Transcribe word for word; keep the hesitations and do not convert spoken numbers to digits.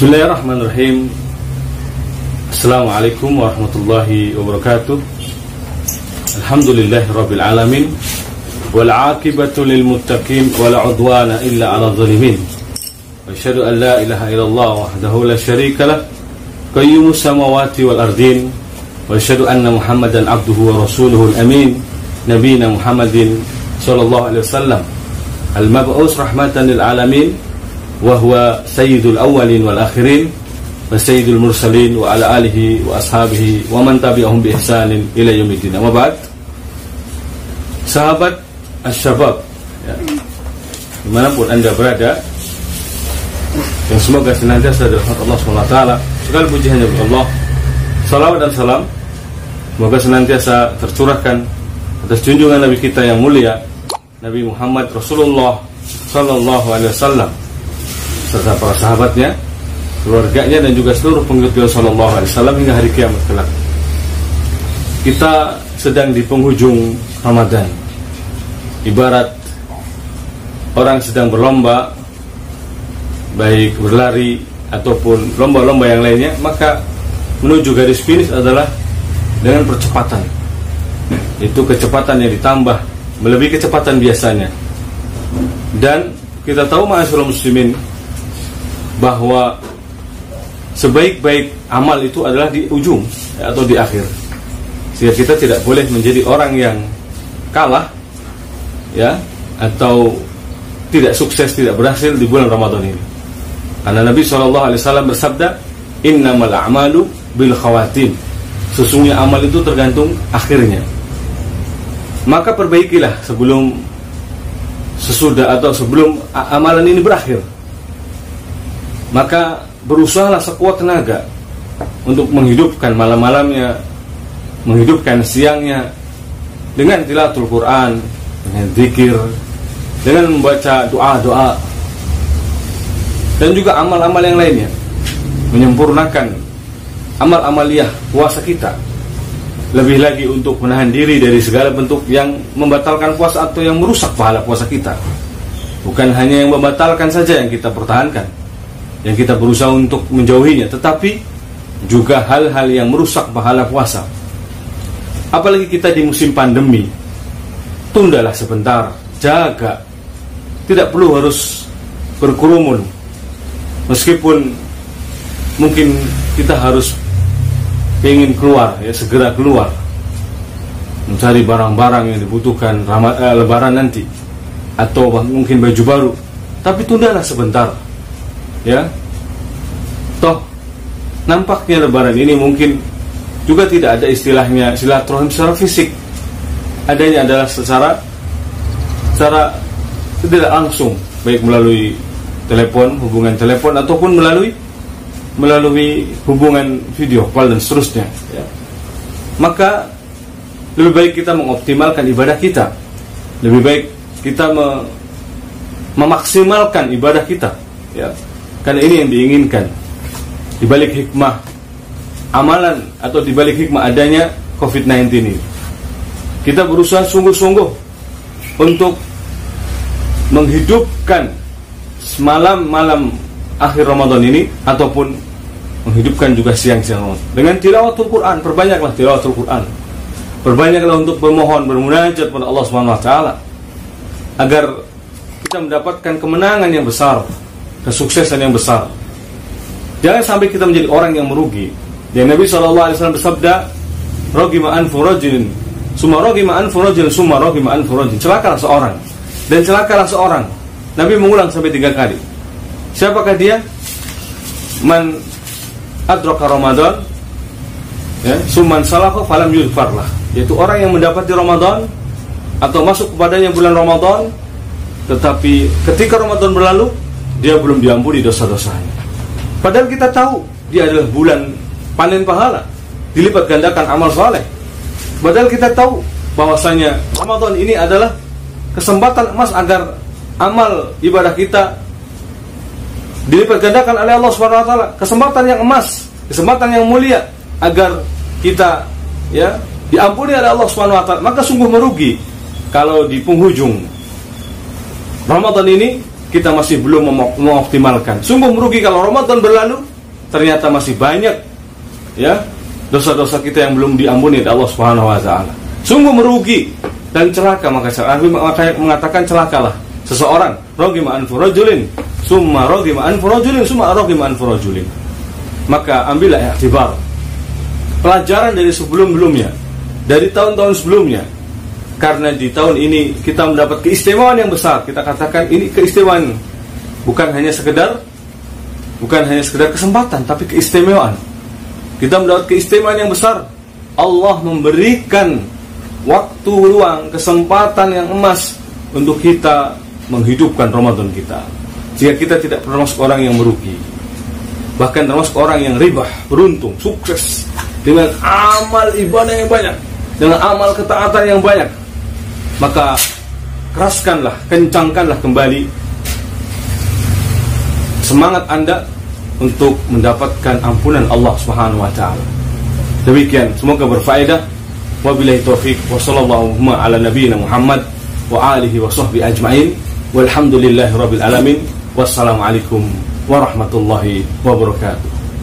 Bismillahirrahmanirrahim. Assalamualaikum warahmatullahi wabarakatuh. Alhamdulillahirabbil alamin wal aqibatu lil muttaqin wala udwana illa 'alal zalimin. Wa asyhadu an la ilaha illallah wahdahu la syarika lah qayyumus samawati wal ardin. Wa asyhadu anna Muhammadan 'abduhu wa rasuluhu al amin nabiyina Muhammadin sallallahu alaihi wasallam al mab'us rahmatan lil alamin. Wahwa sayyidul awwalin wal akhirin wa sayyidul mursalin wa ala alihi wa ashabihi wa man tabi'ahum bi ihsanin ila yaumiddin. Amma ba'd. Sahabat as-syabab ya, dimanapun anda berada, yang semoga senantiasa dirahmat Allah subhanahu wa taala. Segala puji hanya bagi Allah. Salawat dan salam semoga senantiasa tercurahkan atas junjungan Nabi kita yang mulia, Nabi Muhammad Rasulullah sallallahu alaihi wasallam, serta para sahabatnya, keluarganya, dan juga seluruh pengikut beliau sallallahu alaihi wasallam hingga hari kiamat kelak. Kita sedang di penghujung Ramadan. Ibarat orang sedang berlomba, baik berlari ataupun lomba-lomba yang lainnya, maka menuju garis finish adalah dengan percepatan. Itu kecepatan yang ditambah melebihi kecepatan biasanya. Dan kita tahu, ma'asyiral muslimin, bahwa sebaik-baik amal itu adalah di ujung atau di akhir, sehingga kita tidak boleh menjadi orang yang kalah ya, atau tidak sukses, tidak berhasil di bulan Ramadan ini. Karena Nabi shallallahu alaihi wasallam bersabda, innamal a'malu bil khawatim, sesungguhnya amal itu tergantung akhirnya. Maka perbaikilah sebelum, sesudah, atau sebelum amalan ini berakhir. Maka berusahalah sekuat tenaga untuk menghidupkan malam-malamnya, menghidupkan siangnya dengan tilawatul Quran, dengan zikir, dengan membaca doa-doa, dan juga amal-amal yang lainnya, menyempurnakan amal amaliyah puasa kita. Lebih lagi untuk menahan diri dari segala bentuk yang membatalkan puasa atau yang merusak pahala puasa kita. Bukan hanya yang membatalkan saja yang kita pertahankan, yang kita berusaha untuk menjauhinya, tetapi juga hal-hal yang merusak pahala puasa. Apalagi kita di musim pandemi, tundalah sebentar, jaga, tidak perlu harus berkerumun. Meskipun mungkin kita harus ingin keluar, ya segera keluar, mencari barang-barang yang dibutuhkan Ramad- eh, lebaran nanti, atau mungkin baju baru, tapi tundalah sebentar. Ya, toh nampaknya lebaran ini mungkin juga tidak ada istilahnya silaturahim secara fisik, adanya adalah secara secara tidak langsung, baik melalui telepon, hubungan telepon, ataupun melalui melalui hubungan video call dan seterusnya ya. Maka lebih baik kita mengoptimalkan ibadah kita, lebih baik kita me- memaksimalkan ibadah kita ya. Karena ini yang diinginkan. Di balik hikmah amalan atau di balik hikmah adanya covid sembilan belas ini, kita berusaha sungguh-sungguh untuk menghidupkan malam-malam akhir Ramadan ini, ataupun menghidupkan juga siang-siang Ramadan dengan tilawatul Quran. Perbanyaklah tilawatul Quran, perbanyaklah untuk bermohon, bermunajat kepada Allah subhanahu wa taala, agar kita mendapatkan kemenangan yang besar, kesuksesan yang besar. Jangan sampai kita menjadi orang yang merugi. Dan Nabi shallallahu alaihi wasallam bersabda, rogima anfu rajulin summa rogima anfu rajulin summa rogima anfu rajulin, celakalah seorang dan celakalah seorang. Nabi mengulang sampai tiga kali. Siapakah dia? Man adraka Ramadan ya, summan salaka falam yudfarlah, yaitu orang yang mendapati Ramadan atau masuk kepadanya bulan Ramadan, tetapi ketika Ramadan berlalu dia belum diampuni dosa-dosanya. Padahal kita tahu dia adalah bulan panen pahala, dilipat gandakan amal soleh. Padahal kita tahu bahwasanya Ramadan ini adalah kesempatan emas agar amal ibadah kita dilipat gandakan oleh Allah Subhanahu wa taala, kesempatan yang emas, kesempatan yang mulia agar kita ya diampuni oleh Allah Subhanahu wa taala. Maka sungguh merugi kalau di penghujung Ramadan ini kita masih belum mem- mengoptimalkan. Sungguh merugi kalau Ramadan berlalu ternyata masih banyak ya dosa-dosa kita yang belum diampuni oleh Allah Subhanahu wa taala. Sungguh merugi dan celaka, maka ahli mengatakan celakalah seseorang ragima anfu rajulin summa ragima anfu rajulin summa ragima anfu rajulin. Maka ambillah i'tibar, pelajaran dari sebelum-belumnya, dari tahun-tahun sebelumnya. Karena di tahun ini kita mendapat keistimewaan yang besar. Kita katakan ini keistimewaan, bukan hanya sekedar bukan hanya sekedar kesempatan, tapi keistimewaan. Kita mendapat keistimewaan yang besar. Allah memberikan waktu luang, kesempatan yang emas untuk kita menghidupkan Ramadan kita. Jika kita tidak termasuk orang yang merugi, bahkan termasuk orang yang ribah, beruntung, sukses dengan amal ibadah yang banyak, dengan amal ketaatan yang banyak, maka keraskanlah, kencangkanlah kembali semangat Anda untuk mendapatkan ampunan Allah Subhanahu wa taala. Demikian, semoga berfaedah. Wabillahi taufiq wa sallallahu ala nabiyina Muhammad wa alihi wa sahbihi ajma'in. Walhamdulillahirabbil alamin. Wassalamualaikum warahmatullahi wabarakatuh.